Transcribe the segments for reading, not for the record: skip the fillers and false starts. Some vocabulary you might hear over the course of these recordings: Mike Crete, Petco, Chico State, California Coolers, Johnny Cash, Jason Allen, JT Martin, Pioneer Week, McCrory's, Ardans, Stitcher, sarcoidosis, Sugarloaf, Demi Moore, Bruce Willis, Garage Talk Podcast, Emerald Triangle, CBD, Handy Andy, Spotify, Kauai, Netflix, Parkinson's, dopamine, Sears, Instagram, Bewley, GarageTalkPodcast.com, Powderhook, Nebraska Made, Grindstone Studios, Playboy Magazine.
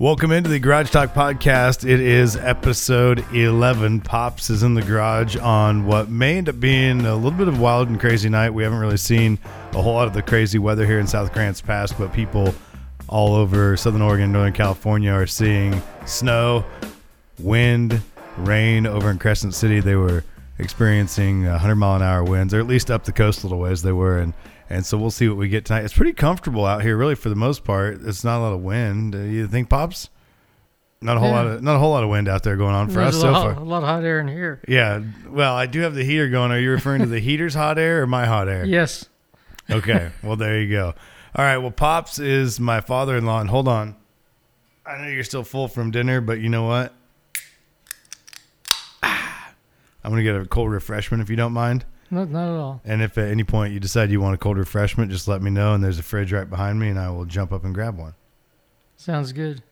Welcome into the Garage Talk Podcast. It is episode 11. Pops is in the garage on what may end up being a little bit of a wild and crazy night. We haven't really seen a whole lot of the crazy weather here in South Grants Pass, but people all over Southern Oregon, Northern California are seeing snow, wind, rain. Over in Crescent City, they were experiencing 100-mile-an-hour winds, or at least up the coast a little ways they were. And so we'll see what we get tonight. It's pretty comfortable out here, really, for the most part. It's not a lot of wind. You think, Pops? Not a whole lot of wind out there going on for us so far. A lot of hot air in here. Yeah. Well, I do have the heater going. Are you referring to the heater's hot air or my hot air? Yes. Okay. Well, there you go. All right. Well, Pops is my father-in-law. And hold on. I know you're still full from dinner, but you know what? I'm going to get a cold refreshment if you don't mind. Not at all. And if at any point you decide you want a cold refreshment, just let me know. And there's a fridge right behind me, and I will jump up and grab one. Sounds good.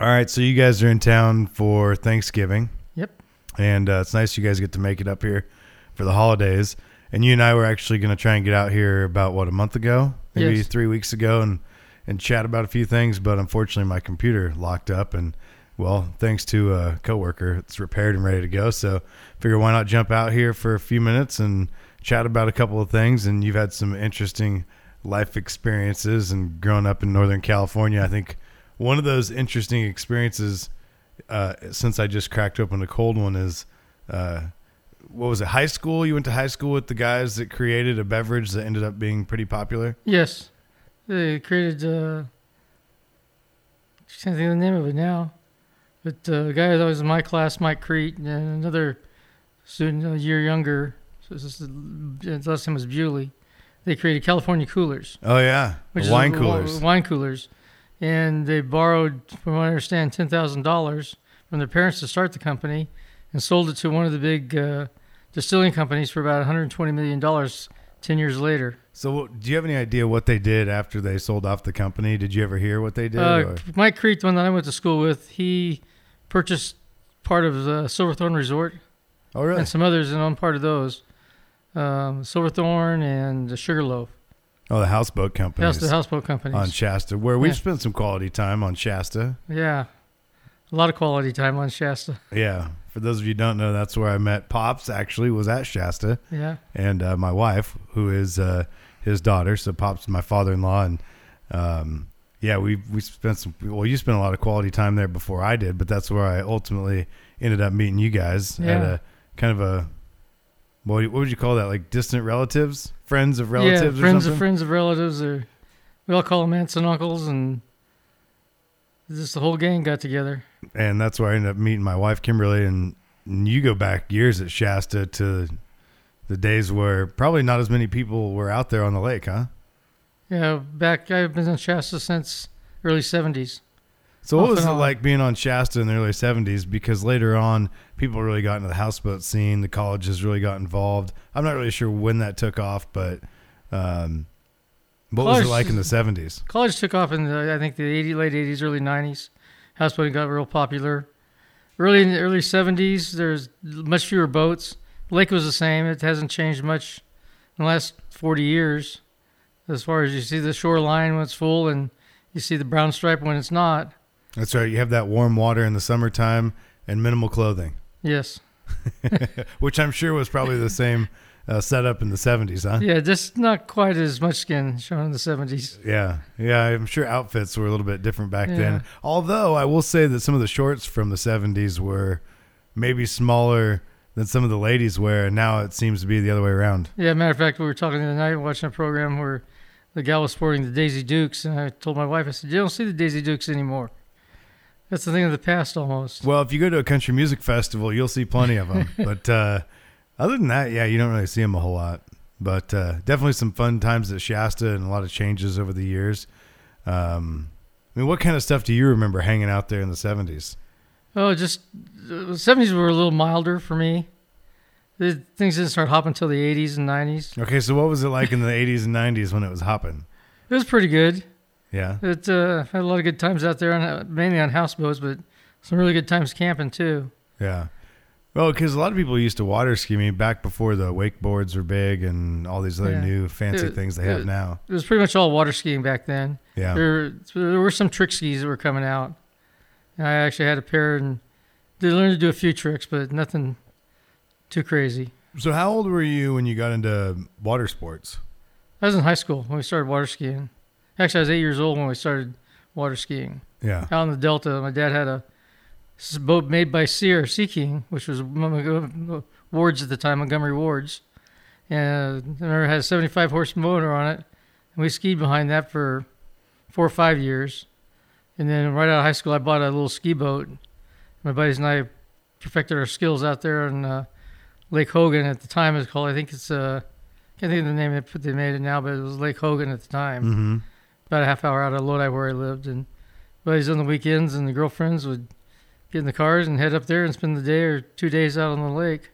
All right, so you guys are in town for Thanksgiving. Yep. And it's nice you guys get to make it up here for the holidays. And you and I were actually going to try and get out here about, a month ago? Maybe 3 weeks ago and chat about a few things. But unfortunately, my computer locked up and... Well, thanks to a coworker, it's repaired and ready to go. So figure why not jump out here for a few minutes and chat about a couple of things. And you've had some interesting life experiences and growing up in Northern California. I think one of those interesting experiences, since I just cracked open a cold one, is, what was it, high school? You went to high school with the guys that created a beverage that ended up being pretty popular? Yes. They created, I can't think of the name of it now. But the guy that was in my class, Mike Crete, and another student a year younger, so his last name was Bewley, they created California Coolers. Oh, yeah. Wine coolers. And they borrowed, from what I understand, $10,000 from their parents to start the company and sold it to one of the big distilling companies for about $120 million 10 years later. So do you have any idea what they did after they sold off the company? Did you ever hear what they did? Mike Crete, the one that I went to school with, he purchased part of the Silverthorne Resort. Oh, really? And some others, and I'm part of those. Silverthorne and the Sugarloaf. Oh, the houseboat companies. Yes, the houseboat companies. On Shasta, where we've spent some quality time on Shasta. Yeah, a lot of quality time on Shasta. Yeah. For those of you who don't know, that's where I met Pops, actually, was at Shasta. Yeah. And my wife, who is... his daughter. So Pops is my father-in-law, and we spent some, well, you spent a lot of quality time there before I did, but that's where I ultimately ended up meeting you guys at a kind of a, what would you call that? Like distant relatives, friends of relatives, friends of relatives, or we all call them aunts and uncles, and just the whole gang got together. And that's where I ended up meeting my wife, Kimberly, and you go back years at Shasta to the days where probably not as many people were out there on the lake, huh? Yeah, I've been on Shasta since early 70s. So what was it like being on Shasta in the early 70s? Because later on, people really got into the houseboat scene. The colleges really got involved. I'm not really sure when that took off, but what was it like in the 70s? College took off in, the late 80s, early 90s. Houseboating got real popular. In the early 70s, there's much fewer boats. Lake was the same. It hasn't changed much in the last 40 years. As far as you see the shoreline when it's full and you see the brown stripe when it's not. That's right. You have that warm water in the summertime and minimal clothing. Yes. Which I'm sure was probably the same setup in the 70s, huh? Yeah, just not quite as much skin shown in the 70s. Yeah. Yeah, I'm sure outfits were a little bit different back then. Although I will say that some of the shorts from the 70s were maybe smaller than some of the ladies wear, and now it seems to be the other way around. Yeah, matter of fact, we were talking the other night watching a program where the gal was sporting the Daisy Dukes, and I told my wife, I said, you don't see the Daisy Dukes anymore. That's the thing of the past almost. Well, if you go to a country music festival, you'll see plenty of them. But other than that, yeah, you don't really see them a whole lot. But definitely some fun times at Shasta and a lot of changes over the years. I mean, what kind of stuff do you remember hanging out there in the 70s? Oh, just the 70s were a little milder for me. Things didn't start hopping until the 80s and 90s. Okay, so what was it like in the 80s and 90s when it was hopping? It was pretty good. Yeah. It had a lot of good times out there, mainly on houseboats, but some really good times camping too. Yeah. Well, because a lot of people used to water ski me back before the wakeboards were big and all these other new fancy things they have now. It was pretty much all water skiing back then. Yeah. There were some trick skis that were coming out. And I actually had a pair and did learn to do a few tricks, but nothing too crazy. So how old were you when you got into water sports? I was in high school when we started water skiing. Actually, I was 8 years old when we started water skiing. Yeah. Out in the Delta, my dad had a boat made by Sears, Sea King, which was Ward's at the time, Montgomery Ward's. And I remember it had a 75-horse motor on it. And we skied behind that for 4 or 5 years. And then right out of high school, I bought a little ski boat. My buddies and I perfected our skills out there on Lake Hogan at the time. It was called, I think it's, I can't think of the name they made it now, but it was Lake Hogan at the time. Mm-hmm. About a half hour out of Lodi where I lived. And buddies on the weekends and the girlfriends would get in the cars and head up there and spend the day or 2 days out on the lake.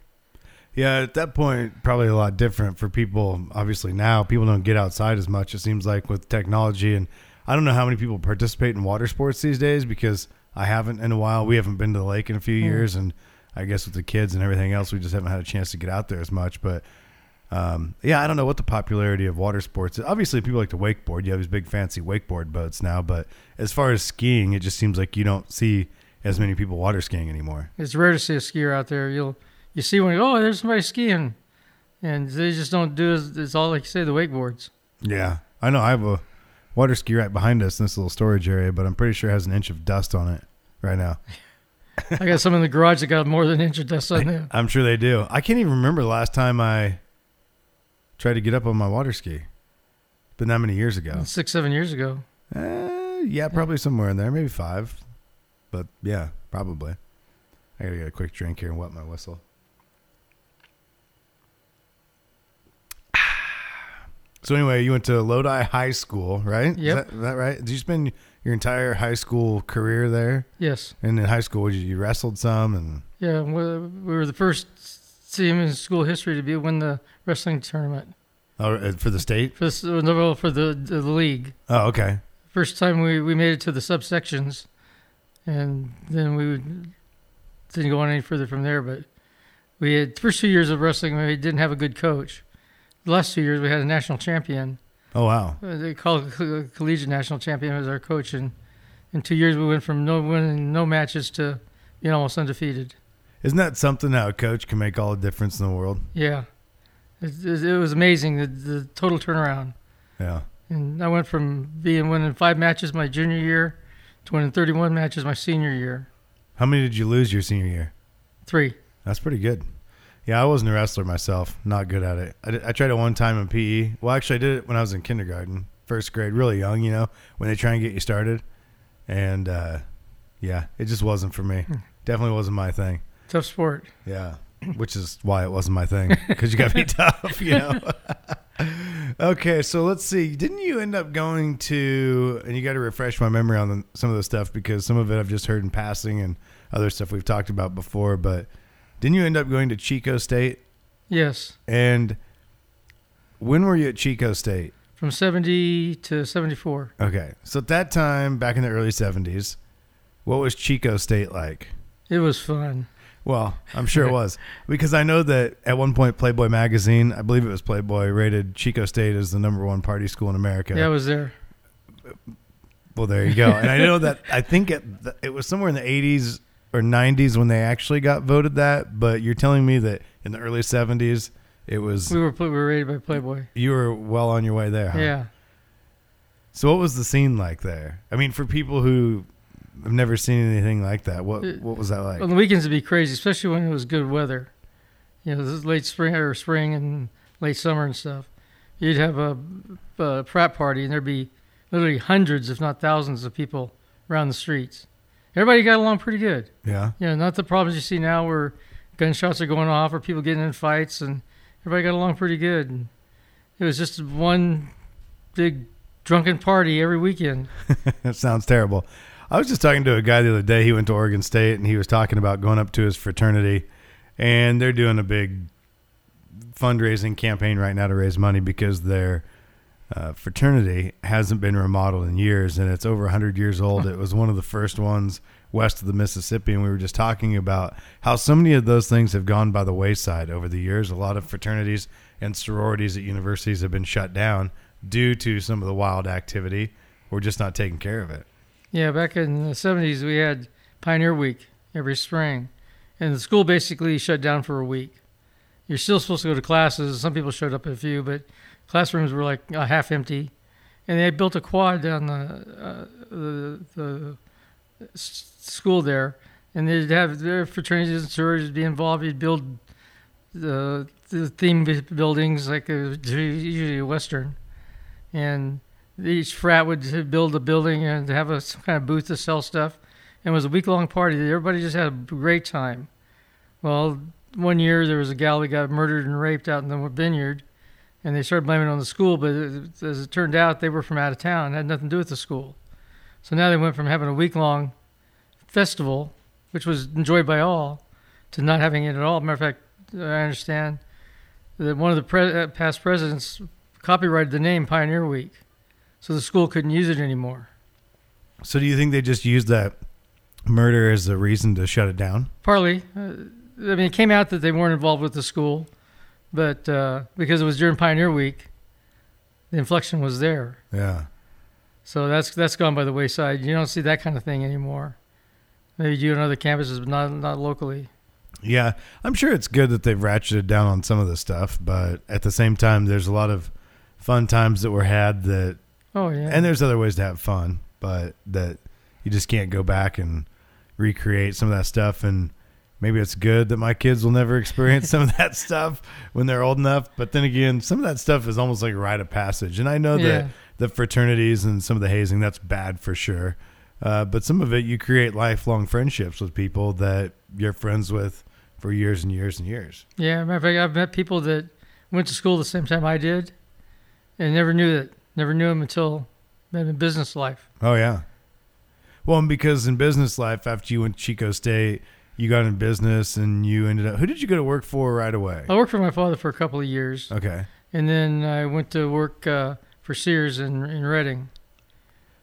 Yeah, at that point, probably a lot different for people. Obviously now, people don't get outside as much, it seems like, with technology. And I don't know how many people participate in water sports these days because I haven't in a while. We haven't been to the lake in a few years. And I guess with the kids and everything else, we just haven't had a chance to get out there as much. But yeah, I don't know what the popularity of water sports is. Obviously, people like to wakeboard. You have these big fancy wakeboard boats now. But as far as skiing, it just seems like you don't see as many people water skiing anymore. It's rare to see a skier out there. You see one, oh, there's somebody skiing, and they just don't do it. It's all, like you say, the wakeboards. Yeah, I know. I have a water ski right behind us in this little storage area, but I'm pretty sure it has an inch of dust on it right now. I got some in the garage that got more than an inch of dust on them. I'm sure they do. I can't even remember the last time I tried to get up on my water ski, but not many years ago. 6, 7 years ago. Yeah, probably somewhere in there, maybe 5. But yeah, probably. I gotta get a quick drink here and wet my whistle. So anyway, you went to Lodi High School, right? Yep. Is that right? Did you spend your entire high school career there? Yes. And in high school, you wrestled some, and yeah, we were the first team in school history to win the wrestling tournament. Oh, for the state? For the league. Oh, okay. First time we made it to the subsections. And then didn't go on any further from there. But we had the first 2 years of wrestling, we didn't have a good coach. The last 2 years, we had a national champion. Oh, wow. They called a collegiate national champion as our coach. And in 2 years, we went from winning no matches to being almost undefeated. Isn't that something, how a coach can make all the difference in the world? Yeah. It was amazing, the total turnaround. Yeah. And I went from winning 5 matches my junior year, 31 matches my senior year. How many did you lose your senior year? 3. That's pretty good. Yeah, I wasn't a wrestler myself. Not good at it. I tried it one time in PE. Well, actually, I did it when I was in kindergarten, first grade, really young, you know, when they try and get you started. And, yeah, it just wasn't for me. Definitely wasn't my thing. Tough sport. Yeah, which is why it wasn't my thing, because you got to be tough, you know. Okay, so let's see. Didn't you end up going to, and you got to refresh my memory on some of the stuff, because some of it I've just heard in passing and other stuff we've talked about before, but didn't you end up going to Chico State? Yes. And when were you at Chico State? From 70 to 74. Okay. So at that time, back in the early 70s, what was Chico State like? It was fun. Well, I'm sure it was, because I know that at one point Playboy Magazine, I believe it was Playboy, rated Chico State as the #1 party school in America. Yeah, I was there. Well, there you go. And I know that I think it was somewhere in the 80s or 90s when they actually got voted that. But you're telling me that in the early 70s, it was. We were rated by Playboy. You were well on your way there, huh? Yeah. So what was the scene like there? I mean, for people who, I've never seen anything like that. What was that like? On the weekends, it'd be crazy, especially when it was good weather. You know, this is spring and late summer and stuff. You'd have a frat party, and there'd be literally hundreds, if not thousands, of people around the streets. Everybody got along pretty good. Yeah. You know, not the problems you see now where gunshots are going off or people getting in fights, and everybody got along pretty good. And it was just one big drunken party every weekend. That sounds terrible. I was just talking to a guy the other day. He went to Oregon State, and he was talking about going up to his fraternity, and they're doing a big fundraising campaign right now to raise money because their fraternity hasn't been remodeled in years, and it's over 100 years old. It was one of the first ones west of the Mississippi, and we were just talking about how so many of those things have gone by the wayside over the years. A lot of fraternities and sororities at universities have been shut down due to some of the wild activity. We're just not taking care of it. Yeah, back in the 70s, we had Pioneer Week every spring, and the school basically shut down for a week. You're still supposed to go to classes. Some people showed up, a few, but classrooms were like half empty, and they built a quad down the school there, and they'd have their fraternities and sororities be involved. You'd build the theme buildings, like usually Western, and each frat would build a building and have some kind of booth to sell stuff. And it was a week-long party. Everybody just had a great time. Well, one year there was a gal that got murdered and raped out in the vineyard, and they started blaming it on the school, but as it turned out, they were from out of town. It had nothing to do with the school. So now they went from having a week-long festival, which was enjoyed by all, to not having it at all. Matter of fact, I understand that one of the past presidents copyrighted the name Pioneer Week, so the school couldn't use it anymore. So do you think they just used that murder as a reason to shut it down? Partly. I mean, it came out that they weren't involved with the school, but because it was during Pioneer Week, the inflection was there. Yeah. So that's gone by the wayside. You don't see that kind of thing anymore. Maybe you do on other campuses, but not locally. Yeah. I'm sure it's good that they've ratcheted down on some of this stuff, but at the same time, there's a lot of fun times that were had that... Oh, yeah. And there's other ways to have fun, but that you just can't go back and recreate some of that stuff. And maybe it's good that my kids will never experience some of that stuff when they're old enough. But then again, some of that stuff is almost like a rite of passage. And I know that the fraternities and some of the hazing, that's bad for sure. But some of it, you create lifelong friendships with people that you're friends with for years and years and years. Yeah. Matter of fact, I've met people that went to school the same time I did and never knew that. Never knew them until in business life. Oh, yeah. Well, and because in business life, after you went to Chico State, you got in business and you ended up... Who did you go to work for right away? I worked for my father for a couple of years. Okay. And then I went to work for Sears in Reading.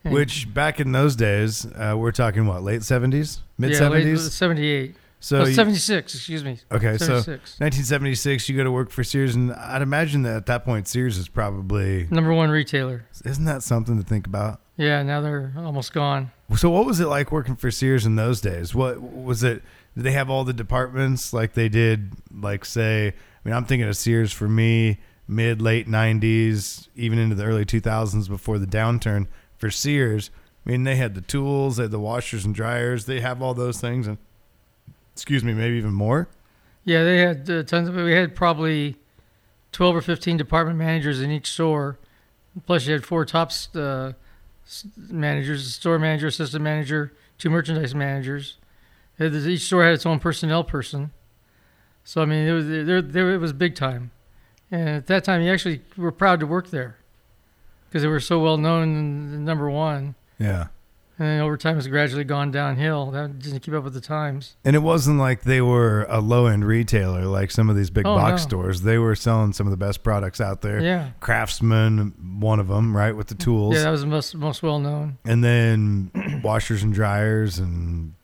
And which back in those days, we're talking what, late 70s? Mid-70s? Yeah, late 78. So 76, excuse me. Okay, 76. So 1976, you go to work for Sears, and I'd imagine that at that point, Sears is probably... number one retailer. Isn't that something to think about? Yeah, now they're almost gone. So what was it like working for Sears in those days? What was it? Did they have all the departments like they did, like say, I mean, I'm thinking of Sears for me, mid, late 90s, even into the early 2000s before the downturn for Sears. I mean, they had the tools, they had the washers and dryers, they have all those things, and excuse me, maybe even more? Yeah, they had tons of it. We had probably 12 or 15 department managers in each store, plus you had four top managers, store manager, assistant manager, two merchandise managers. Each store had its own personnel person. So, I mean, it was big time. And at that time, you actually were proud to work there because they were so well known and number one. Yeah. And then over time, it's gradually gone downhill. That didn't keep up with the times. And it wasn't like they were a low-end retailer like some of these big box stores. They were selling some of the best products out there. Yeah. Craftsman, one of them, right, with the tools. Yeah, that was the most well-known. And then washers and dryers and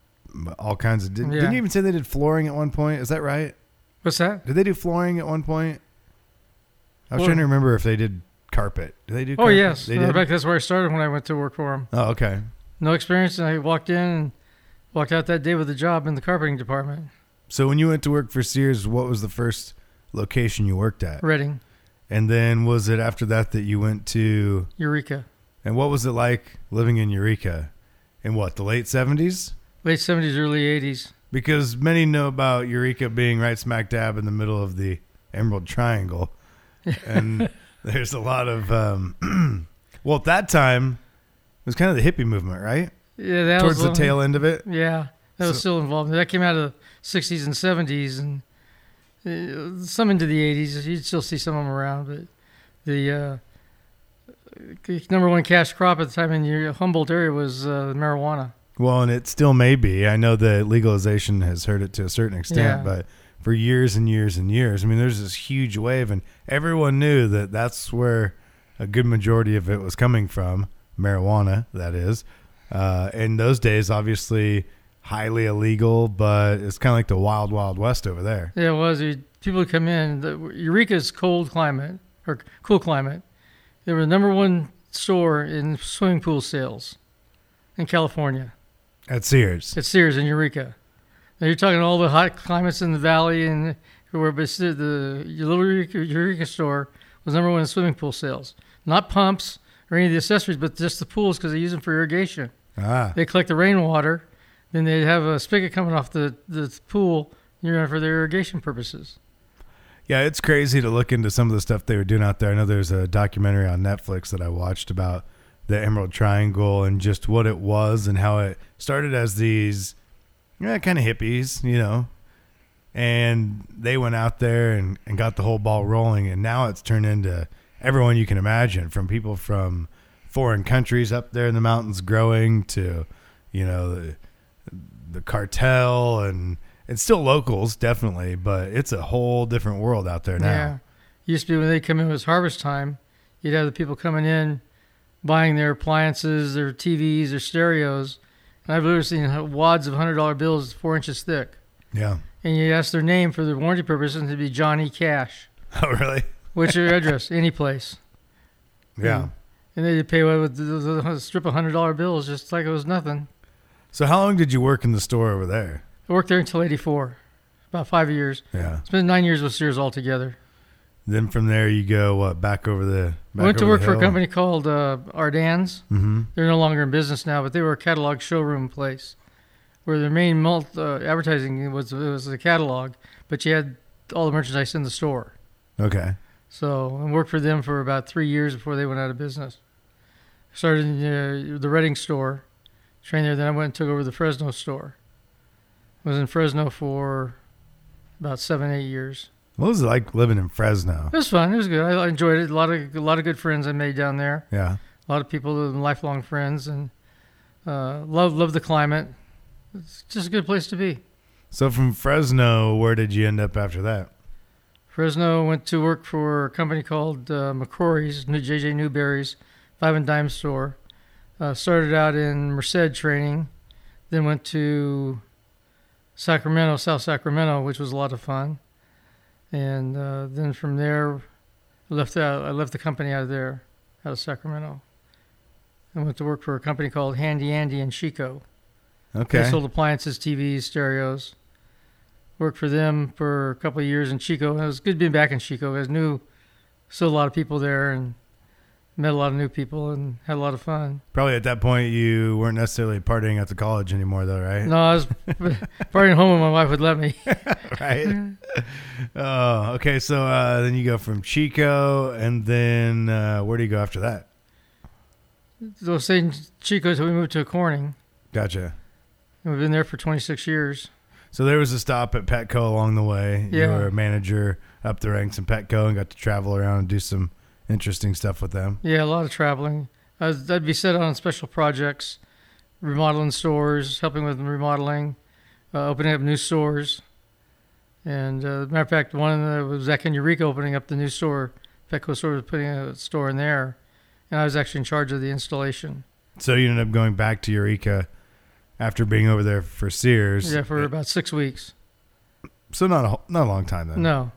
all kinds of... Didn't you even say they did flooring at one point? Is that right? What's that? Did they do flooring at one point? I was trying to remember if they did carpet. Did they do carpet? Oh, yes. They did? In fact, that's where I started when I went to work for them. Oh, okay. No experience, and I walked in and walked out that day with a job in the carpeting department. So when you went to work for Sears, what was the first location you worked at? Reading. And then was it after that that you went to... Eureka. And what was it like living in Eureka? In what, the late 70s? Late 70s, early 80s. Because many know about Eureka being right smack dab in the middle of the Emerald Triangle. And there's a lot of... well, at that time... It was kind of the hippie movement, right? Yeah, that was towards the tail end of it. Yeah, that was still involved. That came out of the 60s and 70s, and some into the 80s. You'd still see some of them around, but the number one cash crop at the time in your Humboldt area was marijuana. Well, and it still may be. I know that legalization has hurt it to a certain extent, but for years and years and years, I mean, there's this huge wave, and everyone knew that that's where a good majority of it was coming from marijuana, that is. In those days, obviously highly illegal, but it's kind of like the wild, wild west over there. Yeah, it was. People would come in. Eureka's cool climate. They were the number one store in swimming pool sales in California. At Sears. At Sears in Eureka. Now you're talking all the hot climates in the valley and where, but the little Eureka store was number one in swimming pool sales. Not pumps or any of the accessories, but just the pools because they use them for irrigation. Ah. They collect the rainwater, then they have a spigot coming off the pool, you know, for their irrigation purposes. Yeah, it's crazy to look into some of the stuff they were doing out there. I know there's a documentary on Netflix that I watched about the Emerald Triangle and just what it was and how it started as these kind of hippies, you know, and they went out there and got the whole ball rolling. And now it's turned into everyone you can imagine, from people from foreign countries up there in the mountains growing to, you know, the cartel and it's still locals, definitely, but it's a whole different world out there now. Yeah. Used to be when they come in, it was harvest time. You'd have the people coming in, buying their appliances, their TVs, their stereos. And I've literally seen wads of $100 bills 4 inches thick. Yeah. And you ask their name for the warranty purposes, and it'd be Johnny Cash. Oh, really? What's your address? Any place. Yeah. And they'd pay away with a strip of $100 bills just like it was nothing. So how long did you work in the store over there? I worked there until 84, about 5 years. Yeah. It's been 9 years with Sears altogether. Then from there you go back over the hill? I went to work for a company called Ardans. Mm-hmm. They're no longer in business now, but they were a catalog showroom place where their main advertising was the catalog, but you had all the merchandise in the store. Okay. So I worked for them for about 3 years before they went out of business. Started in the Reading store, trained there, then I went and took over the Fresno store. Was in Fresno for about 7-8 years. What was it like living in Fresno? It was fun. It was good. I enjoyed it. A lot of good friends I made down there. Yeah. A lot of people, lifelong friends, and love the climate. It's just a good place to be. So from Fresno, where did you end up after that? Fresno went to work for a company called McCrory's, JJ Newberry's, 5 and Dime store. Started out in Merced training, then went to South Sacramento, which was a lot of fun, and then from there, I left the company out of Sacramento, and went to work for a company called Handy Andy in Chico. Okay. They sold appliances, TVs, stereos. Worked for them for a couple of years in Chico, and it was good being back in Chico. I knew still a lot of people there, and met a lot of new people and had a lot of fun. Probably at that point you weren't necessarily partying at the college anymore though, right? No, I was partying home when my wife would let me. Right. Oh, okay. So then you go from Chico, and then where do you go after that? So saying Chico, so we moved to Corning. Gotcha. And we've been there for 26 years. So there was a stop at Petco along the way. Yeah. You were a manager up the ranks in Petco and got to travel around and do some interesting stuff with them. Yeah, a lot of traveling. I'd be set on special projects, remodeling stores, helping with remodeling, opening up new stores. And as a matter of fact, one was Zach in Eureka opening up the new store. Petco store was putting a store in there. And I was actually in charge of the installation. So you ended up going back to Eureka after being over there for Sears. Yeah, for about 6 weeks. So not a long time then. No.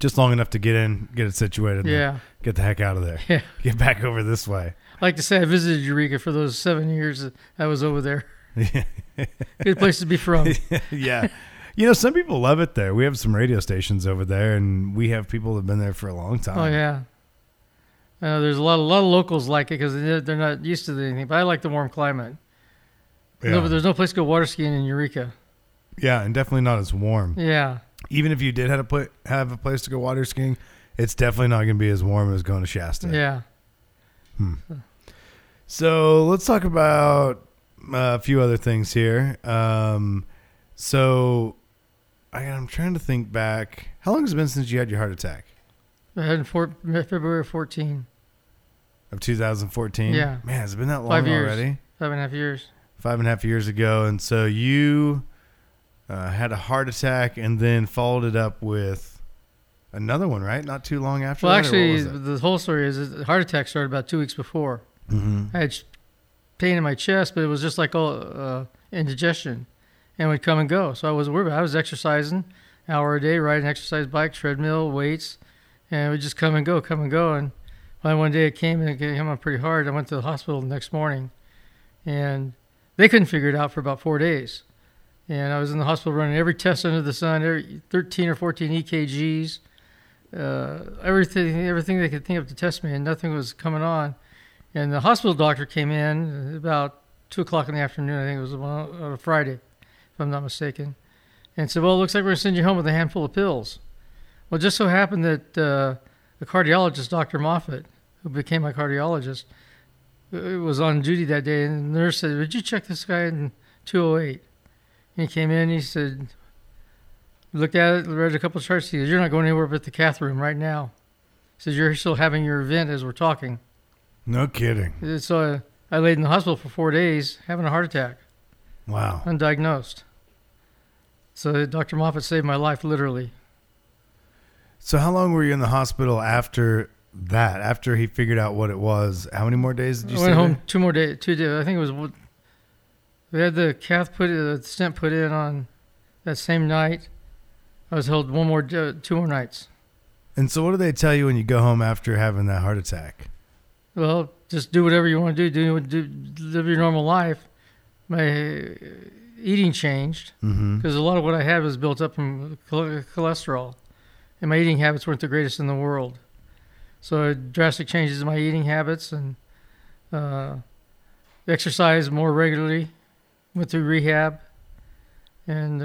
Just long enough to get in, get it situated, yeah, get the heck out of there, yeah, get back over this way. I like to say I visited Eureka for those 7 years that I was over there. Yeah. Good place to be from. Yeah. You know, some people love it there. We have some radio stations over there, and we have people that have been there for a long time. Oh, yeah. There's a lot of locals like it because they're not used to anything, but I like the warm climate. Yeah. No, but there's no place to go water skiing in Eureka. Yeah, and definitely not as warm. Yeah. Even if you did have a place to go water skiing, it's definitely not going to be as warm as going to Shasta. Yeah. So let's talk about a few other things here. So I'm trying to think back. How long has it been since you had your heart attack? I had in February 14. Of 2014? Yeah. Man, has it been that long already? 5.5 years. 5.5 years ago. And so you had a heart attack and then followed it up with another one, right? Not too long after that? Well, actually, the whole story is the heart attack started about 2 weeks before. Mm-hmm. I had pain in my chest, but it was just like indigestion, and would come and go. So I wasn't worried about it. I was exercising an hour a day, riding an exercise bike, treadmill, weights, and it would just come and go. And finally one day it came and it came on pretty hard. I went to the hospital the next morning, and they couldn't figure it out for about 4 days. And I was in the hospital running every test under the sun, every 13 or 14 EKGs, everything they could think of to test me, and nothing was coming on. And the hospital doctor came in about 2 o'clock in the afternoon, I think it was on a Friday, if I'm not mistaken, and said, well, it looks like we're going to send you home with a handful of pills. Well, it just so happened that the cardiologist, Dr. Moffat, who became my cardiologist, was on duty that day, and the nurse said, would you check this guy in 208? And he came in, he said, looked at it, read a couple of charts, he said, you're not going anywhere but the cath room right now. He says, you're still having your event as we're talking. No kidding. So I laid in the hospital for 4 days having a heart attack. Wow. Undiagnosed. So Dr. Moffat saved my life, literally. So how long were you in the hospital after that? After he figured out what it was, how many more days did you stay? I went home there? 2 more days. 2 days. I think it was... We had the stent put in on that same night. I was held 2 more nights. And so what do they tell you when you go home after having that heart attack? Well, just do whatever you want to do live your normal life. My eating changed because a lot of what I had was built up from cholesterol, and my eating habits weren't the greatest in the world. So drastic changes in my eating habits, and exercise more regularly. Went through rehab, and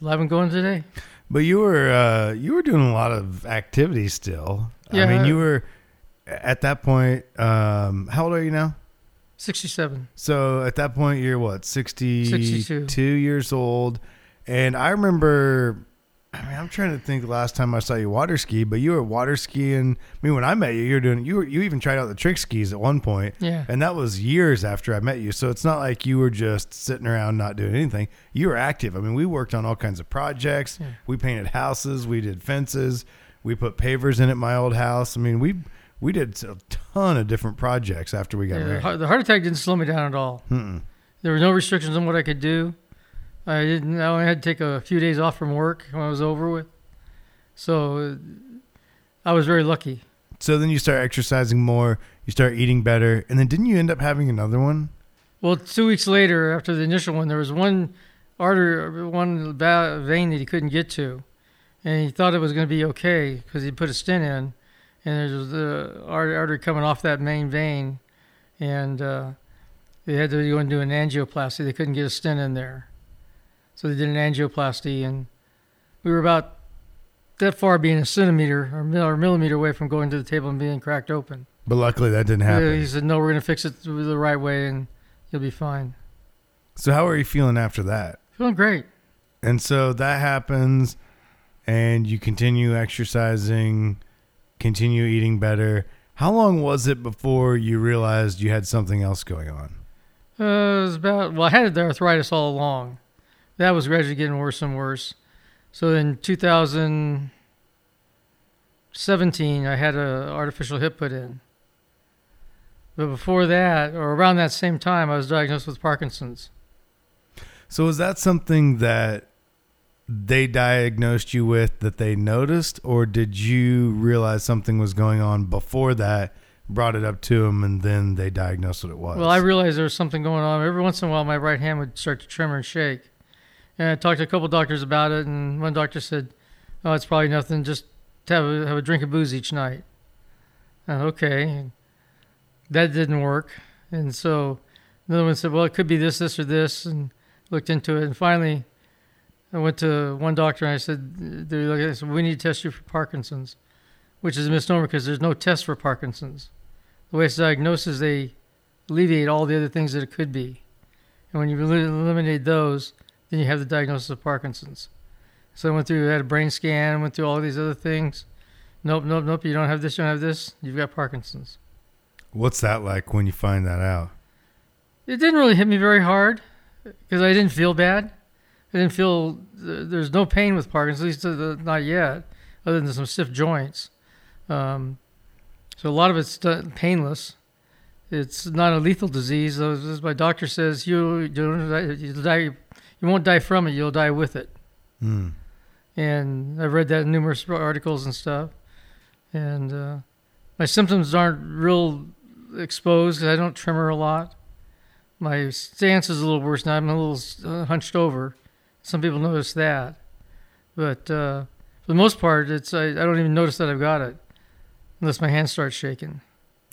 live and going today. But you were doing a lot of activity still. Yeah, I mean, you were at that point. How old are you now? 67. So at that point, you're what, 62 years old? And I remember. I mean, I'm trying to think. Last time I saw you water ski, but you were water skiing. I mean, when I met you, you even tried out the trick skis at one point. Yeah. And that was years after I met you, so it's not like you were just sitting around not doing anything. You were active. I mean, we worked on all kinds of projects. Yeah. We painted houses. We did fences. We put pavers in at my old house. I mean, we did a ton of different projects after we got married. The heart attack didn't slow me down at all. Mm-mm. There were no restrictions on what I could do. I only had to take a few days off from work when I was over with. So I was very lucky. So then you start exercising more, you start eating better, and then didn't you end up having another one? Well, 2 weeks later, after the initial one, there was one artery, one vein that he couldn't get to. And he thought it was going to be okay because he put a stent in, and there was the artery coming off that main vein. And they had to go and do an angioplasty. They couldn't get a stent in there. So they did an angioplasty, and we were about that far, being a centimeter or millimeter away from going to the table and being cracked open. But luckily that didn't happen. He said, no, we're going to fix it the right way, and you'll be fine. So how are you feeling after that? Feeling great. And so that happens, and you continue exercising, continue eating better. How long was it before you realized you had something else going on? It was about, well, I had the arthritis all along. That was gradually getting worse and worse. So in 2017, I had an artificial hip put in. But before that, or around that same time, I was diagnosed with Parkinson's. So was that something that they diagnosed you with that they noticed, or did you realize something was going on before that, brought it up to them, and then they diagnosed what it was? Well, I realized there was something going on. Every once in a while, my right hand would start to tremor and shake. And I talked to a couple doctors about it, and one doctor said, oh, it's probably nothing, just have a drink of booze each night. Okay. And that didn't work. And so another one said, well, it could be this, this, or this, and looked into it. And finally, I went to one doctor, and I said, we need to test you for Parkinson's, which is a misnomer because there's no test for Parkinson's. The way it's diagnosed is they alleviate all the other things that it could be. And when you eliminate those, then you have the diagnosis of Parkinson's. So I had a brain scan, went through all these other things. Nope, you don't have this, you don't have this. You've got Parkinson's. What's that like when you find that out? It didn't really hit me very hard because I didn't feel bad. I didn't feel, there's no pain with Parkinson's, at least not yet. other than some stiff joints. So a lot of it's painless. It's not a lethal disease. As my doctor says, you won't die from it, you'll die with it. Mm. And I've read that in numerous articles and stuff. And my symptoms aren't real exposed. I don't tremor a lot. My stance is a little worse now. I'm a little hunched over. Some people notice that. But for the most part, I don't even notice that I've got it unless my hand starts shaking.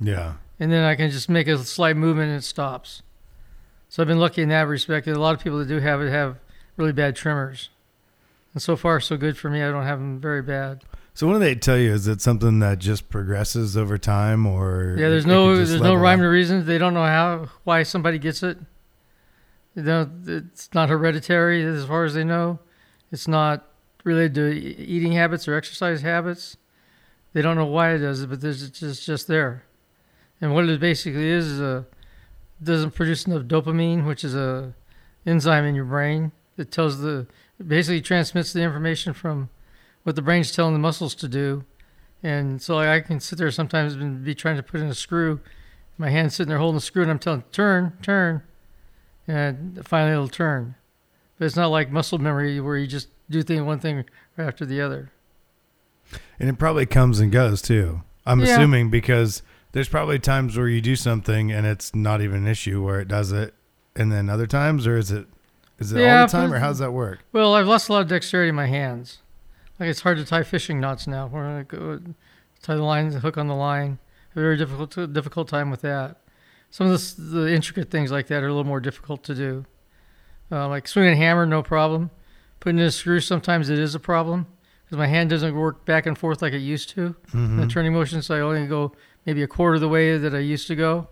Yeah. And then I can just make a slight movement and it stops. So I've been lucky in that respect. A lot of people that do have it have really bad tremors. And so far, so good for me. I don't have them very bad. So what do they tell you? Is it something that just progresses over time, or there's no rhyme or reason. They don't know why somebody gets it. They don't, it's not hereditary as far as they know. It's not related to eating habits or exercise habits. They don't know why it does it, but it's just there. And what it basically is it doesn't produce enough dopamine, which is a enzyme in your brain that basically transmits the information from what the brain's telling the muscles to do. And so I can sit there sometimes and be trying to put in a screw. My hand's sitting there holding the screw and I'm telling, turn. And finally it'll turn. But it's not like muscle memory where you just do one thing right after the other. And it probably comes and goes too. I'm assuming, because there's probably times where you do something and it's not even an issue where it does it. And then other times, or is it all the time, or how does that work? Well, I've lost a lot of dexterity in my hands. Like, it's hard to tie fishing knots now. We're going to go tie the line, the hook on the line. A very difficult time with that. Some of the intricate things like that are a little more difficult to do. Like swinging a hammer, no problem. Putting in a screw, sometimes it is a problem because my hand doesn't work back and forth like it used to. Mm-hmm. The turning motion, so I only go maybe a quarter of the way that I used to go.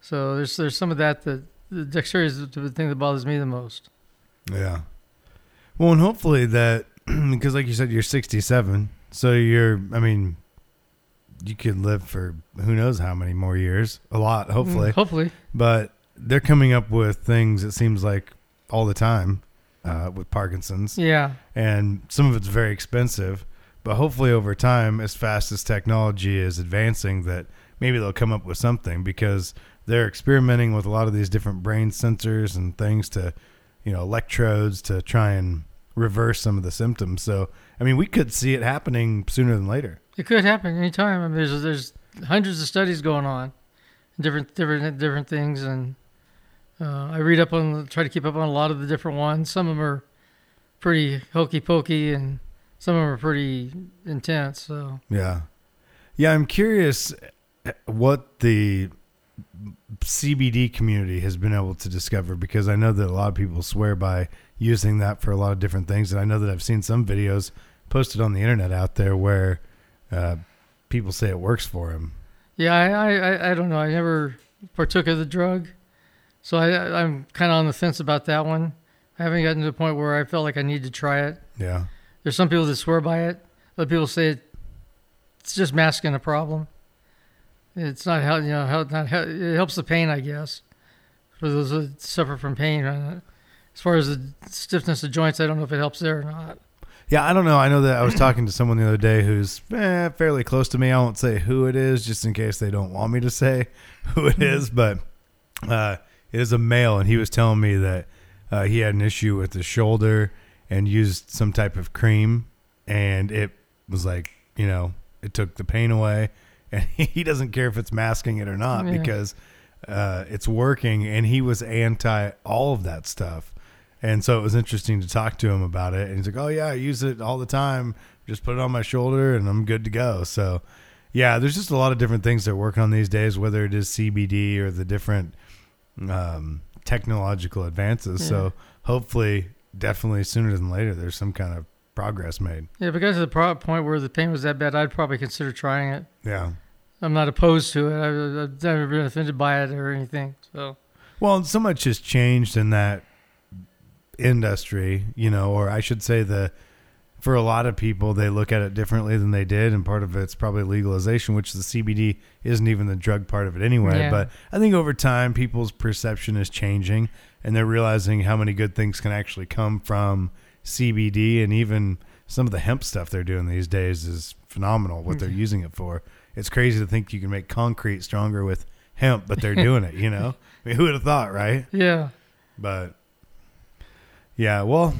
So there's some of that the dexterity is the thing that bothers me the most. Yeah. Well, and hopefully that, because like you said, you're 67, so you could live for who knows how many more years, a lot, hopefully. But they're coming up with things, it seems like, all the time with Parkinson's. Yeah. And some of it's very expensive, but hopefully over time, as fast as technology is advancing, that maybe they'll come up with something, because they're experimenting with a lot of these different brain sensors and things to, electrodes to try and reverse some of the symptoms. So, we could see it happening sooner than later. It could happen anytime. There's hundreds of studies going on, different things, and I try to keep up on a lot of the different ones. Some of them are pretty hokey pokey, and some of them are pretty intense. So yeah, I'm curious what the CBD community has been able to discover, because I know that a lot of people swear by using that for a lot of different things. And I know that I've seen some videos posted on the internet out there where people say it works for them. Yeah, I don't know. I never partook of the drug. So I'm kind of on the fence about that one. I haven't gotten to the point where I felt like I need to try it. Yeah. There's some people that swear by it. Other people say it's just masking a problem. It's not how it helps the pain, I guess, for those that suffer from pain. As far as the stiffness of joints, I don't know if it helps there or not. Yeah, I don't know. I know that I was talking to someone the other day who's fairly close to me. I won't say who it is, just in case they don't want me to say who it is. But it is a male, and he was telling me that he had an issue with his shoulder and used some type of cream, and it was like, it took the pain away. And he doesn't care if it's masking it or not, because it's working. And he was anti all of that stuff. And so it was interesting to talk to him about it. And he's like, oh, yeah, I use it all the time. Just put it on my shoulder and I'm good to go. So, yeah, there's just a lot of different things they're working on these days, whether it is CBD or the different technological advances. Yeah. So hopefully, definitely sooner than later, there's some kind of progress made. Yeah, because to the point where the pain was that bad, I'd probably consider trying it. Yeah. I'm not opposed to it. I've never been offended by it or anything. So. Well, so much has changed in that industry, or I should say for a lot of people, they look at it differently than they did. And part of it's probably legalization, which the CBD isn't even the drug part of it anyway. Yeah. But I think over time, people's perception is changing and they're realizing how many good things can actually come from CBD, and even some of the hemp stuff they're doing these days is phenomenal, what they're using it for. It's crazy to think you can make concrete stronger with hemp, but they're doing it, you know? I mean, who would have thought, right? Yeah. But, yeah, well,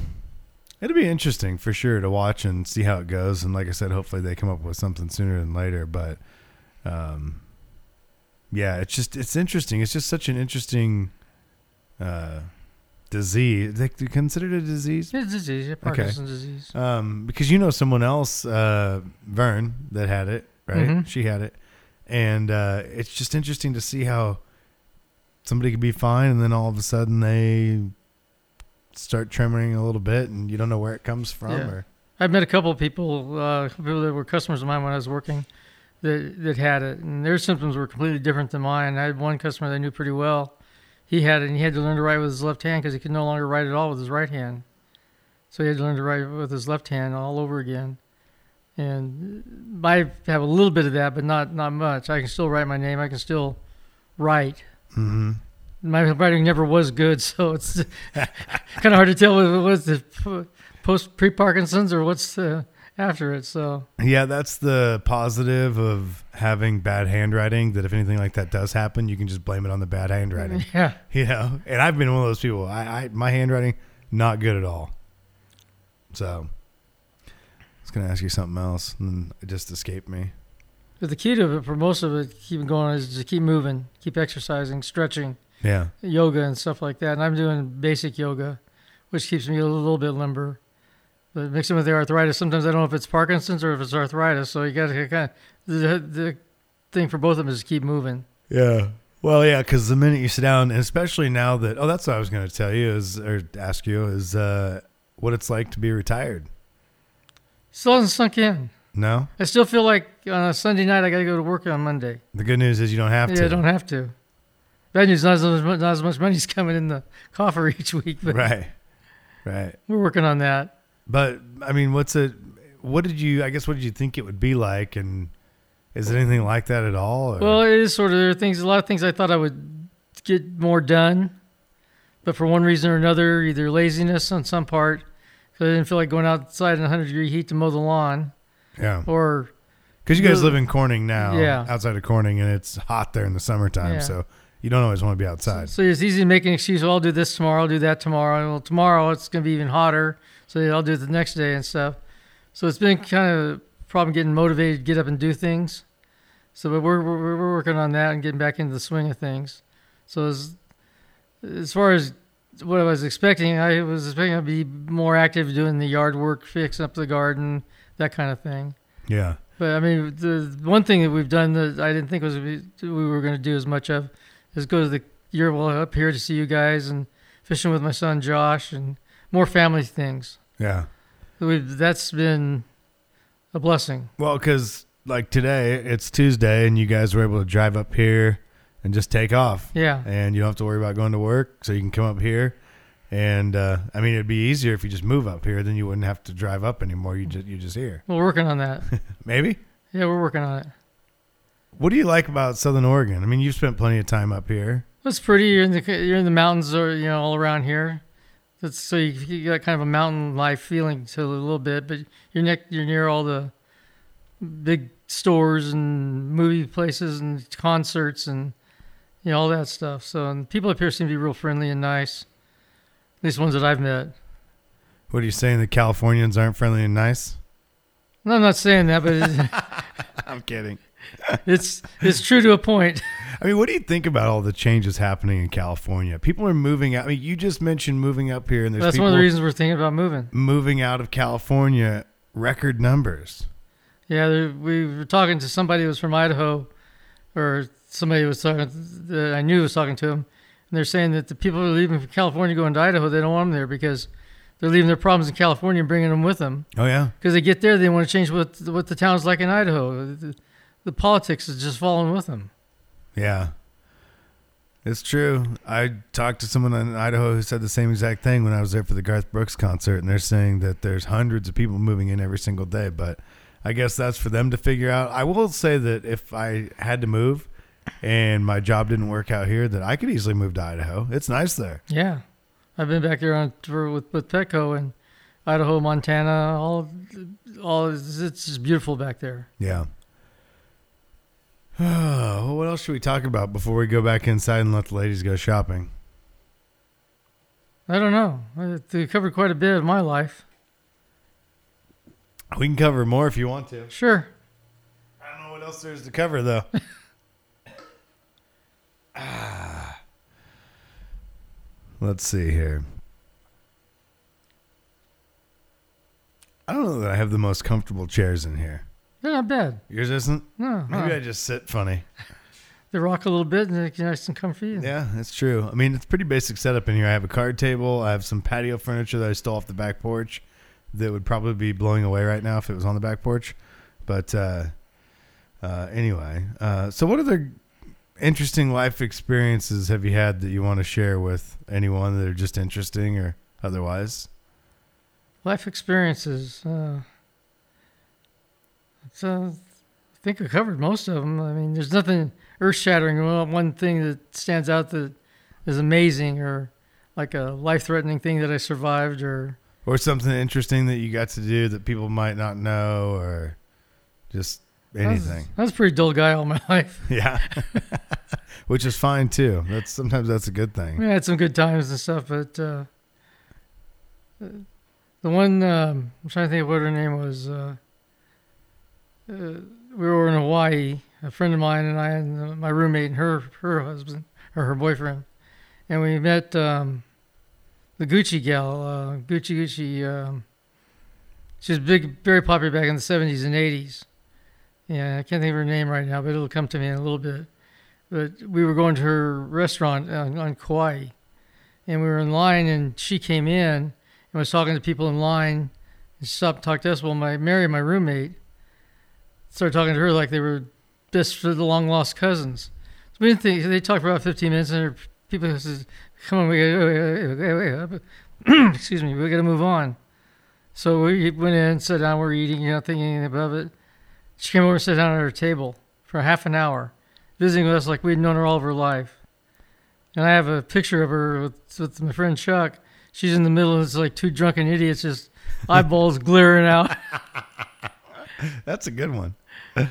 it'll be interesting for sure to watch and see how it goes. And like I said, hopefully they come up with something sooner than later. But, yeah, it's interesting. It's just such an interesting disease. Is it considered a disease? It's a disease. Parkinson's disease. Because you know someone else, Vern, that had it, right? Mm-hmm. She had it. And it's just interesting to see how somebody could be fine and then all of a sudden they start tremoring a little bit and you don't know where it comes from. Yeah. Or I've met a couple of people that were customers of mine when I was working that had it, and their symptoms were completely different than mine. I had one customer that I knew pretty well. He had it, and he had to learn to write with his left hand because he could no longer write at all with his right hand. So he had to learn to write with his left hand all over again. And I have a little bit of that, but not much. I can still write my name. I can still write. Mm-hmm. My writing never was good, so it's kind of hard to tell what's the pre-Parkinson's or what's the after it. So yeah, that's the positive of having bad handwriting, that if anything like that does happen, you can just blame it on the bad handwriting. Yeah, you know. And I've been one of those people. My handwriting, not good at all. So I was going to ask you something else, and it just escaped me. But the key to it, for most of it, keeping going, is to keep moving, keep exercising, stretching, yeah, yoga and stuff like that. And I'm doing basic yoga, which keeps me a little bit limber. But mixing with the arthritis, sometimes I don't know if it's Parkinson's or if it's arthritis. So you got to kind of, the thing for both of them is to keep moving. Yeah. Well, yeah, because the minute you sit down, and especially now that, that's what I was going to tell you is what it's like to be retired. Still hasn't sunk in. No? I still feel like on a Sunday night, I got to go to work on Monday. The good news is you don't have to. Yeah, I don't have to. Bad news, not as much money's coming in the coffer each week. But right. We're working on that. But I mean, what did you think it would be like? And is it anything like that at all? Or? Well, it is sort of, a lot of things I thought I would get more done, but for one reason or another, either laziness on some part, because I didn't feel like going outside in 100-degree heat to mow the lawn. Yeah. Or. Because you guys live in Corning now, outside of Corning, and it's hot there in the summertime. Yeah. So you don't always want to be outside. So it's easy to make an excuse. Well, I'll do this tomorrow. I'll do that tomorrow. Well, tomorrow it's going to be even hotter. So I'll do it the next day and stuff. So it's been kind of a problem getting motivated to get up and do things. So but we're working on that and getting back into the swing of things. So as far as what I was expecting I'd be more active doing the yard work, fixing up the garden, that kind of thing. Yeah. But I mean, the one thing that we've done that I didn't think was we were going to do as much of is go to the Yearwell up here to see you guys and fishing with my son Josh and more family things. Yeah. That's been a blessing. Well, because like today, it's Tuesday, and you guys were able to drive up here and just take off. Yeah. And you don't have to worry about going to work, so you can come up here. And, I mean, it'd be easier if you just move up here. Then you wouldn't have to drive up anymore. You're just here. We're working on that. Maybe? Yeah, we're working on it. What do you like about Southern Oregon? I mean, you've spent plenty of time up here. It's pretty. You're in the mountains, or, you know, all around here. So you got kind of a mountain life feeling to a little bit, but you're near all the big stores and movie places and concerts and, you know, all that stuff. So and people up here seem to be real friendly and nice, at least ones that I've met. What are you saying, that Californians aren't friendly and nice? No, I'm not saying that, but I'm kidding. It's true to a point. I mean, what do you think about all the changes happening in California? People are moving out. I mean, you just mentioned moving up here, and there's that's one of the reasons we're thinking about moving. Moving out of California, record numbers. Yeah, we were talking to somebody who was from Idaho, or somebody was talking that I knew was talking to him, and they're saying that the people who are leaving from California going to Idaho, they don't want them there because they're leaving their problems in California and bringing them with them. Oh yeah, because they get there, they want to change what the town's like in Idaho. The politics is just falling with them. Yeah, it's true. I talked to someone in Idaho who said the same exact thing when I was there for the Garth Brooks concert, and they're saying that there's hundreds of people moving in every single day, but I guess that's for them to figure out. I will say that if I had to move and my job didn't work out here, that I could easily move to Idaho. It's nice there. Yeah. I've been back there with Petco, and Idaho, Montana, all it's just beautiful back there. Yeah. Oh, what else should we talk about before we go back inside and let the ladies go shopping? I don't know. They covered quite a bit of my life. We can cover more if you want to. Sure. I don't know what else there is to cover, though. Let's see here. I don't know that I have the most comfortable chairs in here. They're not bad. Yours isn't? No. Maybe I just sit funny. They rock a little bit and it's nice and comfy. Yeah, that's true. I mean, it's pretty basic setup in here. I have a card table. I have some patio furniture that I stole off the back porch that would probably be blowing away right now if it was on the back porch. But anyway, so what other interesting life experiences have you had that you want to share with anyone that are just interesting or otherwise? Life experiences. I think I covered most of them. I mean, there's nothing earth-shattering. Well, one thing that stands out that is amazing or like a life-threatening thing that I survived or something interesting that you got to do that people might not know or just anything. I was a pretty dull guy all my life. Yeah. Which is fine, too. Sometimes that's a good thing. Yeah, I had some good times and stuff, but the one, I'm trying to think of what her name was. We were in Hawaii, a friend of mine and I and my roommate and her husband or her boyfriend, and we met the Gucci gal, Gucci. She was big, very popular back in the 70s and 80s. Yeah, I can't think of her name right now, but it'll come to me in a little bit. But we were going to her restaurant on Kauai, and we were in line, and she came in and was talking to people in line. And she stopped and talked to us. Well, Mary, my roommate, started talking to her like they were best for the long-lost cousins. So we didn't think, they talked for about 15 minutes, and people said, come on, we gotta excuse me, we got to move on. So we went in, sat down, we're eating, you know, thinking anything above it. She came over and sat down at her table for half an hour, visiting with us like we'd known her all of her life. And I have a picture of her with my friend Chuck. She's in the middle, and it's like two drunken idiots, just eyeballs glaring out. That's a good one. Oh,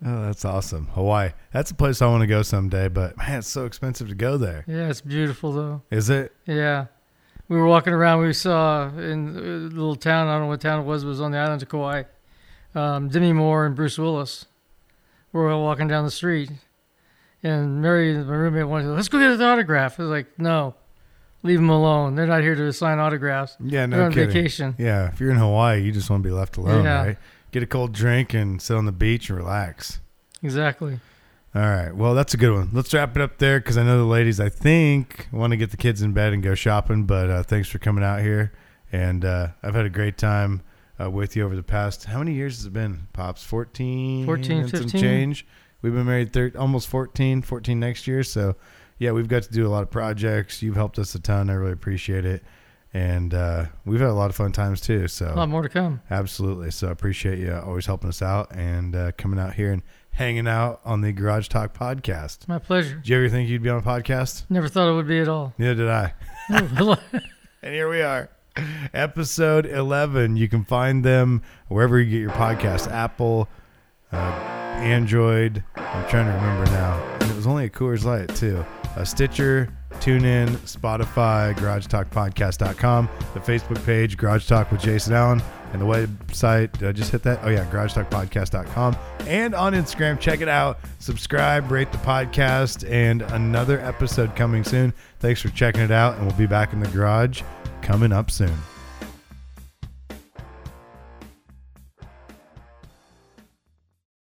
that's awesome. Hawaii. That's a place I want to go someday, but man, it's so expensive to go there. Yeah, it's beautiful though. Is it? Yeah. We were walking around. We saw in a little town, I don't know what town it was, but it was on the island of Kauai. Demi Moore and Bruce Willis were all walking down the street. And Mary, my roommate, wanted to go, let's go get an autograph. I was like, no, leave them alone. They're not here to sign autographs. Yeah, no kidding. They're on vacation. Yeah, if you're in Hawaii, you just want to be left alone, yeah. Right? Get a cold drink and sit on the beach and relax. Exactly. All right. Well, that's a good one. Let's wrap it up there because I know the ladies, I think, want to get the kids in bed and go shopping, but thanks for coming out here. And I've had a great time with you over the past. How many years has it been, Pops? 14 and 15. Some change. We've been married almost 14 next year. So, yeah, we've got to do a lot of projects. You've helped us a ton. I really appreciate it. And we've had a lot of fun times, too. So a lot more to come. Absolutely. So I appreciate you always helping us out and coming out here and hanging out on the Garage Talk podcast. My pleasure. Did you ever think you'd be on a podcast? Never thought it would be at all. Neither did I. And here we are. Episode 11. You can find them wherever you get your podcast. Apple, Android. I'm trying to remember now. And it was only a Coors Light, too. A Stitcher. Tune in, Spotify, GarageTalkPodcast.com, the Facebook page, Garage Talk with Jason Allen, and the website, just hit that? Oh, yeah, GarageTalkPodcast.com. And on Instagram, check it out. Subscribe, rate the podcast, and another episode coming soon. Thanks for checking it out, and we'll be back in the garage coming up soon.